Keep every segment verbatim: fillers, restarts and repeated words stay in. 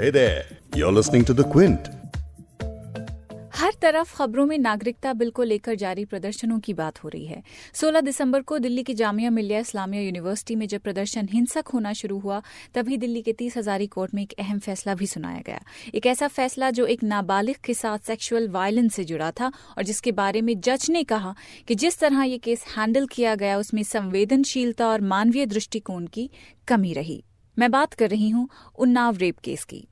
Hey there, you're listening to The Quint. हर तरफ खबरों में नागरिकता बिल को लेकर जारी प्रदर्शनों की बात हो रही है। सोलह दिसंबर को दिल्ली की जामिया मिलिया इस्लामिया यूनिवर्सिटी में जब प्रदर्शन हिंसक होना शुरू हुआ, तभी दिल्ली के तीस हजारी कोर्ट में एक अहम फैसला भी सुनाया गया। एक ऐसा फैसला जो एक नाबालिग के साथ सेक्सुअल वायलेंस से जुड़ा था और जिसके बारे में जज ने कहा कि जिस तरह ये केस हैंडल किया गया उसमें संवेदनशीलता और मानवीय दृष्टिकोण की कमी रही। मैं बात कर रही हूँ उन्नाव रेप केस की।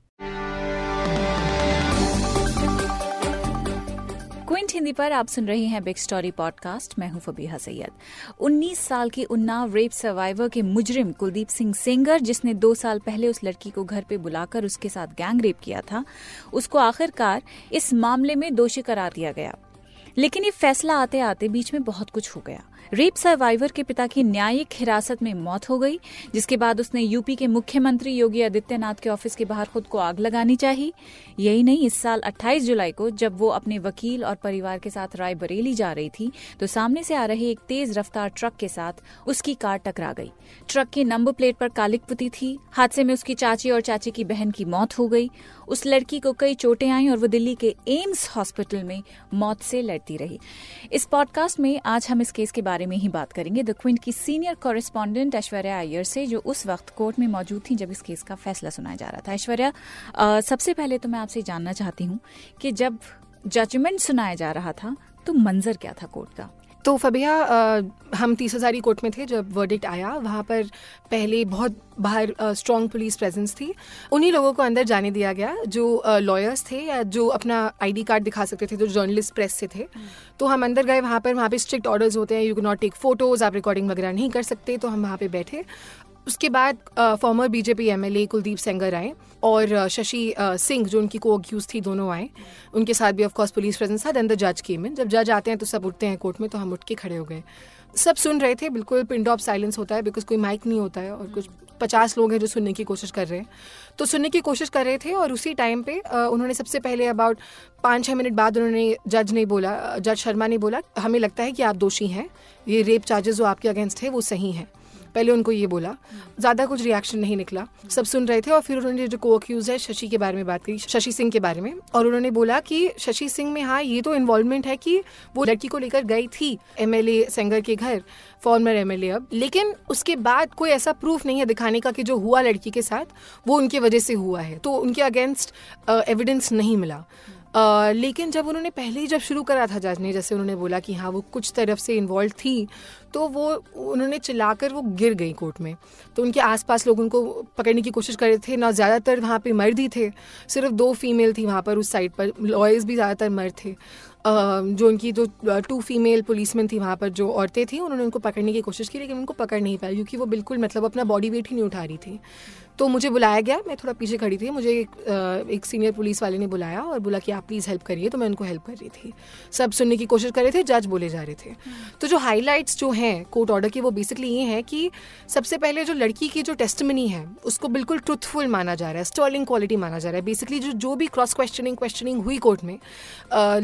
क्विंट हिंदी पर आप सुन रहे हैं बिग स्टोरी पॉडकास्ट। मैं हूं फबीहा सैयद। उन्नीस साल की उन्नाव रेप सर्वाइवर के मुजरिम कुलदीप सिंह सेंगर, जिसने दो साल पहले उस लड़की को घर पे बुलाकर उसके साथ गैंग रेप किया था, उसको आखिरकार इस मामले में दोषी करार दिया गया। लेकिन ये फैसला आते आते बीच में बहुत कुछ हो गया। रेप सर्वाइवर के पिता की न्यायिक हिरासत में मौत हो गई, जिसके बाद उसने यूपी के मुख्यमंत्री योगी आदित्यनाथ के ऑफिस के बाहर खुद को आग लगानी चाहिए। यही नहीं, इस साल अट्ठाईस जुलाई को जब वो अपने वकील और परिवार के साथ रायबरेली जा रही थी तो सामने से आ रहे एक तेज रफ्तार ट्रक के साथ उसकी कार टकरा गई। ट्रक की नंबर प्लेट पर काली पुती थी। हादसे में उसकी चाची और चाची की बहन की मौत हो गई। उस लड़की को कई चोटें आई और वो दिल्ली के एम्स हॉस्पिटल में मौत से लड़ती रही। इस पॉडकास्ट में आज हम इस केस के बारे में ही बात करेंगे द क्विंट की सीनियर कॉरेस्पॉन्डेंट ऐश्वर्या आयर से, जो उस वक्त कोर्ट में मौजूद थी जब इस केस का फैसला सुनाया जा रहा था। ऐश्वर्या, सबसे पहले तो मैं आपसे जानना चाहती हूँ कि जब जजमेंट सुनाया जा रहा था तो मंजर क्या था कोर्ट का? तो फबिया, हम तीस हज़ारी कोर्ट में थे जब वर्डिक्ट आया। वहाँ पर पहले बहुत बाहर स्ट्रॉन्ग पुलिस प्रेजेंस थी। उन्हीं लोगों को अंदर जाने दिया गया जो लॉयर्स थे या जो अपना आईडी कार्ड दिखा सकते थे, जो जर्नलिस्ट प्रेस से थे। तो हम अंदर गए। वहाँ पर वहाँ पे स्ट्रिक्ट ऑर्डर्स होते हैं, you can not take photos, आप रिकॉर्डिंग वगैरह नहीं कर सकते। तो हम वहाँ पे बैठे। उसके बाद former BJP MLA Kuldeep Sengar आए और शशि सिंह जो उनकी को एक्यूज थी, दोनों आए। उनके साथ भी ऑफकोर्स पुलिस प्रेजेंस था। द जज केम इन। जब जज आते हैं तो सब उठते हैं कोर्ट में, तो हम उठ के खड़े हो गए। सब सुन रहे थे, बिल्कुल पिन ड्रॉप साइलेंस होता है बिकॉज कोई माइक नहीं होता है और कुछ पचास लोग हैं जो सुनने की कोशिश कर रहे हैं। तो सुनने की कोशिश कर रहे थे और उसी टाइम पे उन्होंने सबसे पहले अबाउट पाँच छः मिनट बाद उन्होंने जज ने बोला जज शर्मा ने बोला, हमें लगता है कि आप दोषी हैं, ये रेप चार्जेस जो आपके अगेंस्ट है वो सही हैं। पहले उनको ये बोला। ज़्यादा कुछ रिएक्शन नहीं निकला, सब सुन रहे थे। और फिर उन्होंने जो को अक्यूज है शशि के बारे में बात करी, शशि सिंह के बारे में, और उन्होंने बोला कि शशि सिंह में हाँ ये तो इन्वॉल्वमेंट है कि वो लड़की को लेकर गई थी एमएलए सेंगर के घर, फॉर्मर एमएलए अब, लेकिन उसके बाद कोई ऐसा प्रूफ नहीं है दिखाने का कि जो हुआ लड़की के साथ वो उनकी वजह से हुआ है। तो उनके अगेंस्ट एविडेंस नहीं मिला। Uh, लेकिन जब उन्होंने पहले ही जब शुरू करा था जज ने, जैसे उन्होंने बोला कि हाँ वो कुछ तरफ से इन्वॉल्व थी, तो वो उन्होंने चिल्लाकर वो गिर गई कोर्ट में। तो उनके आसपास लोग उनको पकड़ने की कोशिश कर रहे थे ना। ज़्यादातर वहाँ पे मर्द ही थे, सिर्फ दो फीमेल थी वहाँ पर उस साइड पर। लॉयर्स भी ज़्यादातर मर्द थे। Uh, जो उनकी जो टू फीमेल पुलिसमैन थी वहाँ पर, जो औरतें थी, उन्होंने उनको पकड़ने की कोशिश की लेकिन उनको पकड़ नहीं पाई क्योंकि वो बिल्कुल मतलब अपना बॉडी वेट ही नहीं उठा रही थी। तो मुझे बुलाया गया, मैं थोड़ा पीछे खड़ी थी। मुझे एक, एक सीनियर पुलिस वाले ने बुलाया और बोला कि आप प्लीज़ हेल्प करिए। तो मैं उनको हेल्प कर रही थी। सब सुनने की कोशिश कर रहे थे, जज बोले जा रहे थे। तो जो हाईलाइट्स जो हैं कोर्ट ऑर्डर के वो बेसिकली ये हैं कि सबसे पहले जो लड़की की जो टेस्टिमनी है उसको बिल्कुल ट्रूथफुल माना जा रहा है, स्टर्लिंग क्वालिटी माना जा रहा है। बेसिकली जो जो भी क्रॉस क्वेश्चनिंग क्वेश्चनिंग हुई कोर्ट में,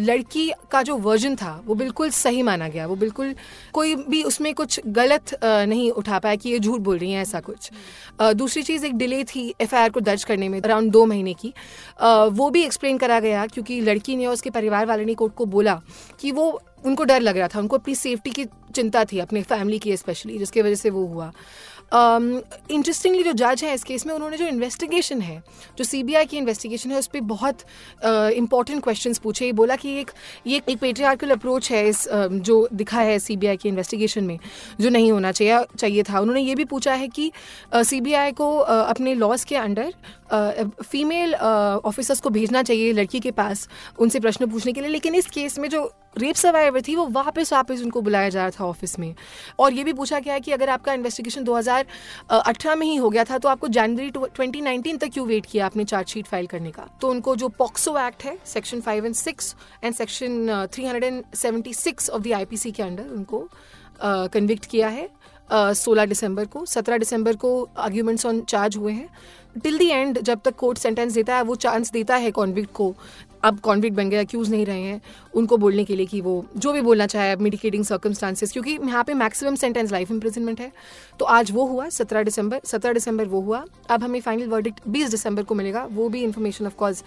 लड़की का जो वर्जन था वो बिल्कुल सही माना गया। वो बिल्कुल कोई भी उसमें कुछ गलत नहीं उठा पाया कि ये झूठ बोल रही हैं, ऐसा कुछ। दूसरी चीज़, एक डिले थी एफआईआर को दर्ज करने में अराउंड दो महीने की, वो भी एक्सप्लेन करा गया क्योंकि लड़की ने और उसके परिवार वाले ने कोर्ट को बोला कि वो उनको डर लग रहा था, उनको अपनी सेफ्टी की चिंता थी, अपनी फैमिली की स्पेशली, जिसकी वजह से वो हुआ। इंटरेस्टिंगली um, जो जज हैं इस केस में, उन्होंने जो इन्वेस्टिगेशन है, जो सीबीआई की इन्वेस्टिगेशन है, उस पर बहुत इंपॉर्टेंट uh, क्वेश्चंस पूछे। ये बोला कि एक ये एक पेट्रियार्कल अप्रोच है इस uh, जो दिखा है सीबीआई की इन्वेस्टिगेशन में, जो नहीं होना चाहिए चाहिए था। उन्होंने ये भी पूछा है कि सीबीआई uh, को uh, अपने लॉज के अंडर फीमेल ऑफिसर्स को भेजना चाहिए लड़की के पास उनसे प्रश्न पूछने के लिए, लेकिन इस केस में जो रेप सर्वाइवर थी वो वापस वापस उनको बुलाया जा रहा था ऑफिस में। और ये भी पूछा गया है कि अगर आपका इन्वेस्टिगेशन दो हज़ार अठारह में ही हो गया था तो आपको जनवरी ट्वेंटी नाइनटीन तक क्यों वेट किया आपने चार्जशीट फाइल करने का। तो उनको जो पॉक्सो एक्ट है section five and six and section three seventy six of the IPC के अंडर उनको कन्विक्ट uh, किया है सोलह दिसंबर को। सत्रह दिसंबर को आर्ग्यूमेंट्स ऑन चार्ज हुए हैं। टिल द एंड, जब तक कोर्ट सेंटेंस देता है, वो चांस देता है कॉन्विक्ट को अब कॉन्विक्ट बन गए, अक्यूज नहीं रहे हैं उनको बोलने के लिए कि वो जो भी बोलना चाहे मिटिकेटिंग सर्कमस्टांसेस, क्योंकि यहाँ पे मैक्सिमम सेंटेंस लाइफ इम्प्रिजनमेंट है। तो आज वो हुआ सत्रह दिसंबर, सत्रह दिसंबर वो हुआ। अब हमें फाइनल वर्डिक्ट बीस दिसंबर को मिलेगा, वो भी इन्फॉर्मेशन ऑफ कॉज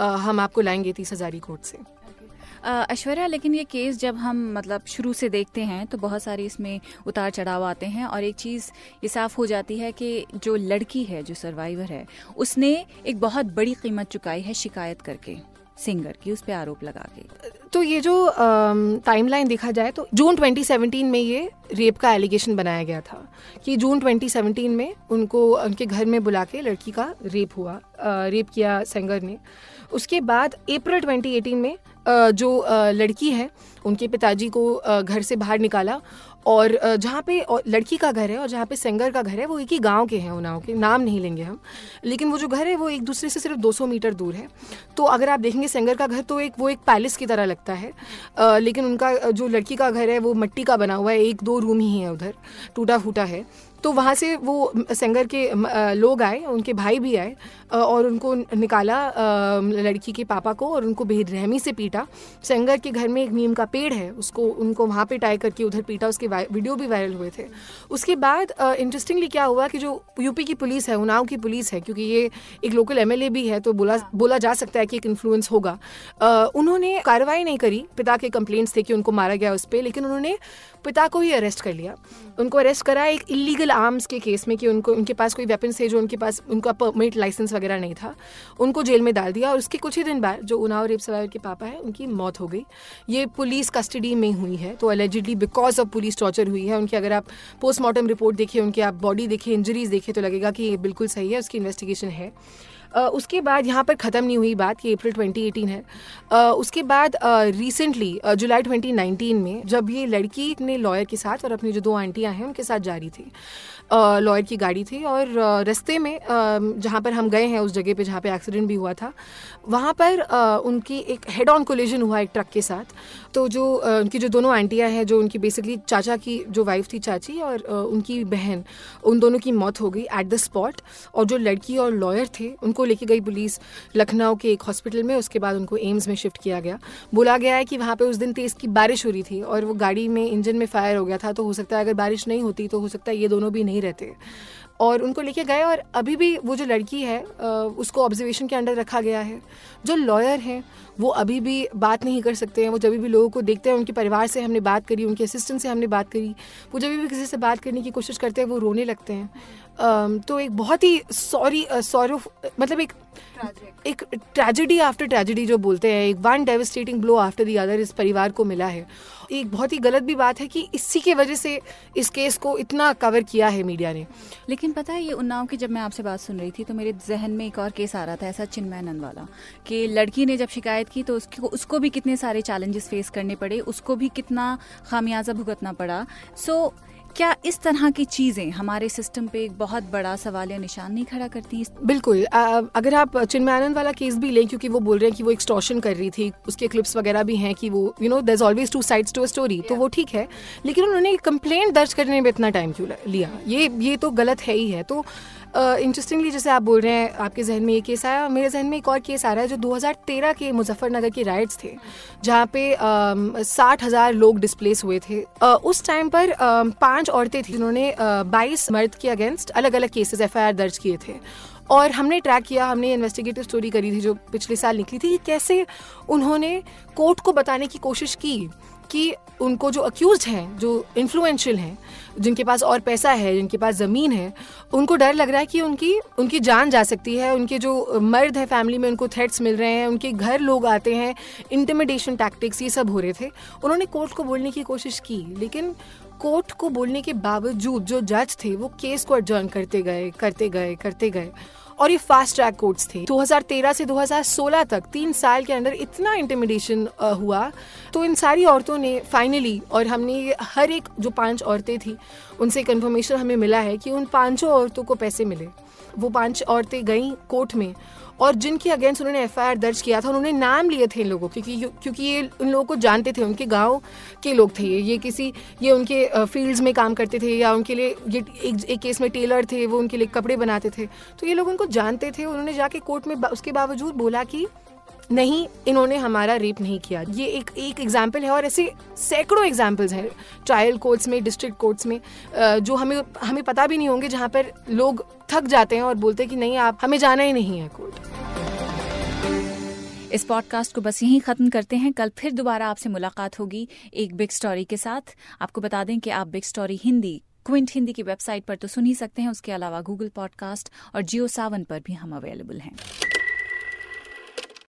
हम आपको लाएंगे तीस हज़ारी कोर्ट से। ऐश्वर्या, लेकिन ये केस जब हम मतलब शुरू से देखते हैं तो बहुत सारी इसमें उतार चढ़ाव आते हैं और एक चीज़ ये साफ़ हो जाती है कि जो लड़की है, जो सर्वाइवर है, उसने एक बहुत बड़ी कीमत चुकाई है शिकायत करके सिंगर की, उस पर आरोप लगा के। तो ये जो टाइमलाइन देखा जाए तो जून ट्वेंटी सेवनटीन में ये रेप का एलिगेशन बनाया गया था कि जून ट्वेंटी सेवनटीन में उनको उनके घर में बुला के लड़की का रेप हुआ, रेप किया सिंगर ने। उसके बाद अप्रैल ट्वेंटी एटीन में जो लड़की है उनके पिताजी को घर से बाहर निकाला, और जहाँ पे लड़की का घर है और जहाँ पे सिंगर का घर है वो एक ही गांव के हैं, उन्नाव के, नाम नहीं लेंगे हम, लेकिन वो जो घर है वो एक दूसरे से सिर्फ दो सौ मीटर दूर है। तो अगर आप देखेंगे सिंगर का घर तो एक वो एक पैलेस की तरह लगता है, लेकिन उनका जो लड़की का घर है वो मिट्टी का बना हुआ है, एक दो रूम ही है, उधर टूटा फूटा है। तो वहाँ से वो सिंगर के लोग आए, उनके भाई भी आए और उनको निकाला, लड़की के पापा को, और उनको बेरहमी से पीटा। सिंगर के घर में एक नीम का पेड़ है, उसको उनको वहाँ पे टाई करके उधर पीटा, उसके वीडियो भी वायरल हुए थे। उसके बाद इंटरेस्टिंगली क्या हुआ कि जो यूपी की पुलिस है, उन्नाव की पुलिस है, क्योंकि ये एक लोकल एमएलए भी है तो बोला बोला जा सकता है कि एक इन्फ्लुएंस होगा, उन्होंने कार्रवाई नहीं करी। पिता के कंप्लेंट्स थे कि उनको मारा गया उस पर, लेकिन उन्होंने पिता को ही अरेस्ट कर लिया। उनको अरेस्ट करा एक इलीगल आर्म्स के केस में कि उनको उनके पास कोई वेपन थे जो उनके पास उनका परमिट लाइसेंस वगैरह नहीं था, उनको जेल में डाल दिया। और उसके कुछ ही दिन बाद जो उन्नाव रेप सर्वाइवर के पापा है उनकी मौत हो गई, ये पुलिस कस्टडी में हुई है, तो allegedly because of police torture हुई है उनकी। अगर आप पोस्टमार्टम रिपोर्ट देखें, उनकी आप बॉडी देखें, इंजरीज देखें, तो लगेगा कि ये बिल्कुल सही है, उसकी इन्वेस्टिगेशन है। Uh, उसके बाद यहाँ पर ख़त्म नहीं हुई बात, ये अप्रैल ट्वेंटी एटीन है। uh, उसके बाद recently uh, July uh, twenty nineteen में जब ये लड़की अपने लॉयर के साथ और अपनी जो दो आंटियाँ हैं उनके साथ जा रही थी, uh, लॉयर की गाड़ी थी, और uh, रस्ते में uh, जहाँ पर हम गए हैं उस जगह पे जहाँ पे एक्सीडेंट भी हुआ था, वहाँ पर uh, उनकी एक हेड ऑन कोलिजन हुआ एक ट्रक के साथ। तो जो uh, उनकी जो दोनों आंटियाँ हैं, जो उनकी बेसिकली चाचा की जो वाइफ थी, चाची, और uh, उनकी बहन, उन दोनों की मौत हो गई एट द स्पॉट। और जो लड़की और लॉयर थे उनको लेके गई पुलिस लखनऊ के एक हॉस्पिटल में, उसके बाद उनको एम्स में शिफ्ट किया गया। बोला गया है कि वहाँ पे उस दिन तेज़ की बारिश हो रही थी और वो गाड़ी में इंजन में फायर हो गया था, तो हो सकता है अगर बारिश नहीं होती तो हो सकता है ये दोनों भी नहीं रहते। और उनको लेके गए, और अभी भी वो जो लड़की है उसको ऑब्जर्वेशन के अंडर रखा गया है। जो लॉयर हैं वो अभी भी बात नहीं कर सकते हैं, वो जब भी लोगों को देखते हैं, उनके परिवार से हमने बात करी, उनके असिस्टेंट से हमने बात करी, वो जब भी किसी से बात करने की कोशिश करते हैं वो रोने लगते हैं। तो एक बहुत ही सॉरी सॉरो मतलब एक एक ट्रेजेडी आफ्टर ट्रेजेडी जो बोलते हैं, एक one devastating blow after the other इस परिवार को मिला है। एक बहुत ही गलत भी बात है कि इसी के वजह से इस केस को इतना कवर किया है मीडिया ने। लेकिन पता है, ये उन्नाव की जब मैं आपसे बात सुन रही थी तो मेरे जहन में एक और केस आ रहा था ऐसा, चिन्मय आनंद वाला, कि लड़की ने जब शिकायत की तो उसको उसको भी कितने सारे चैलेंजेस फेस करने पड़े, उसको भी कितना खामियाजा भुगतना पड़ा। सो क्या इस तरह की चीज़ें हमारे सिस्टम पे एक बहुत बड़ा सवालिया निशान नहीं खड़ा करती? बिल्कुल। आ, अगर आप चिन्मय आनंद वाला केस भी लें, क्योंकि वो बोल रहे हैं कि वो एक्सटॉर्शन कर रही थी, उसके क्लिप्स वगैरह भी हैं कि वो, you know, there is always two sides to a story, तो वो ठीक है, लेकिन उन्होंने कंप्लेंट दर्ज करने में इतना टाइम क्यों लिया? ये ये तो गलत है ही है। तो इंटरेस्टिंगली uh, जैसे आप बोल रहे हैं, आपके जहन में ये केस आया, मेरे जहन में एक और केस आ रहा है जो दो हज़ार तेरह के मुजफ्फरनगर के राइट्स थे, जहाँ पे साठ हज़ार लोग डिस्प्लेस हुए थे। uh, उस टाइम पर uh, पांच औरतें थी जिन्होंने बाईस uh, मर्द के अगेंस्ट अलग अलग केसेस एफ आई आर दर्ज किए थे, और हमने ट्रैक किया, हमने इन्वेस्टिगेटिव स्टोरी करी थी जो पिछले साल निकली थी, कैसे उन्होंने कोर्ट को बताने की कोशिश की कि उनको जो अक्यूज़ हैं, जो इन्फ्लुएंशियल हैं, जिनके पास और पैसा है, जिनके पास ज़मीन है, उनको डर लग रहा है कि उनकी उनकी जान जा सकती है, उनके जो मर्द है फैमिली में उनको थ्रेट्स मिल रहे हैं, उनके घर लोग आते हैं, इंटिमिडेशन टैक्टिक्स, ये सब हो रहे थे। उन्होंने कोर्ट को बोलने की कोशिश की, लेकिन कोर्ट को बोलने के बावजूद जो जज थे वो केस को एडजर्न करते गए करते गए करते गए और ये फास्ट ट्रैक कोर्ट्स थे। दो हज़ार तेरह से दो हज़ार सोलह तक तीन साल के अंदर इतना इंटिमिडेशन हुआ, तो इन सारी औरतों ने फाइनली, और हमने हर एक जो पांच औरतें थी उनसे कंफर्मेशन हमें मिला है कि उन पांचों औरतों को पैसे मिले। वो पांच औरतें गईं कोर्ट में, और जिनके अगेंस्ट उन्होंने एफ आई आर दर्ज किया था, उन्होंने नाम लिए थे इन लोगों, क्योंकि क्योंकि ये उन लोगों को जानते थे, उनके गांव के लोग थे, ये किसी ये उनके फील्ड्स में काम करते थे, या उनके लिए ये एक, एक केस में टेलर थे, वो उनके लिए कपड़े बनाते थे, तो ये लोग उनको जानते थे। उन्होंने जाके कोर्ट में उसके बावजूद बोला कि नहीं, इन्होंने हमारा रेप नहीं किया। ये एक एक एग्जाम्पल है और ऐसे सैकड़ों एग्जाम्पल्स हैं ट्रायल कोर्ट्स में, डिस्ट्रिक्ट कोर्ट्स में, जो हमें हमें पता भी नहीं होंगे, जहाँ पर लोग थक जाते हैं और बोलते हैं कि नहीं, आप हमें जाना ही नहीं है कोर्ट। इस पॉडकास्ट को बस यहीं ख़त्म करते हैं। कल फिर दोबारा आपसे मुलाकात होगी एक बिग स्टोरी के साथ। आपको बता दें कि आप big story Hindi, Quint Hindi की वेबसाइट पर तो सुन ही सकते हैं, उसके अलावा गूगल पॉडकास्ट और जियो सावन पर भी हम अवेलेबल हैं।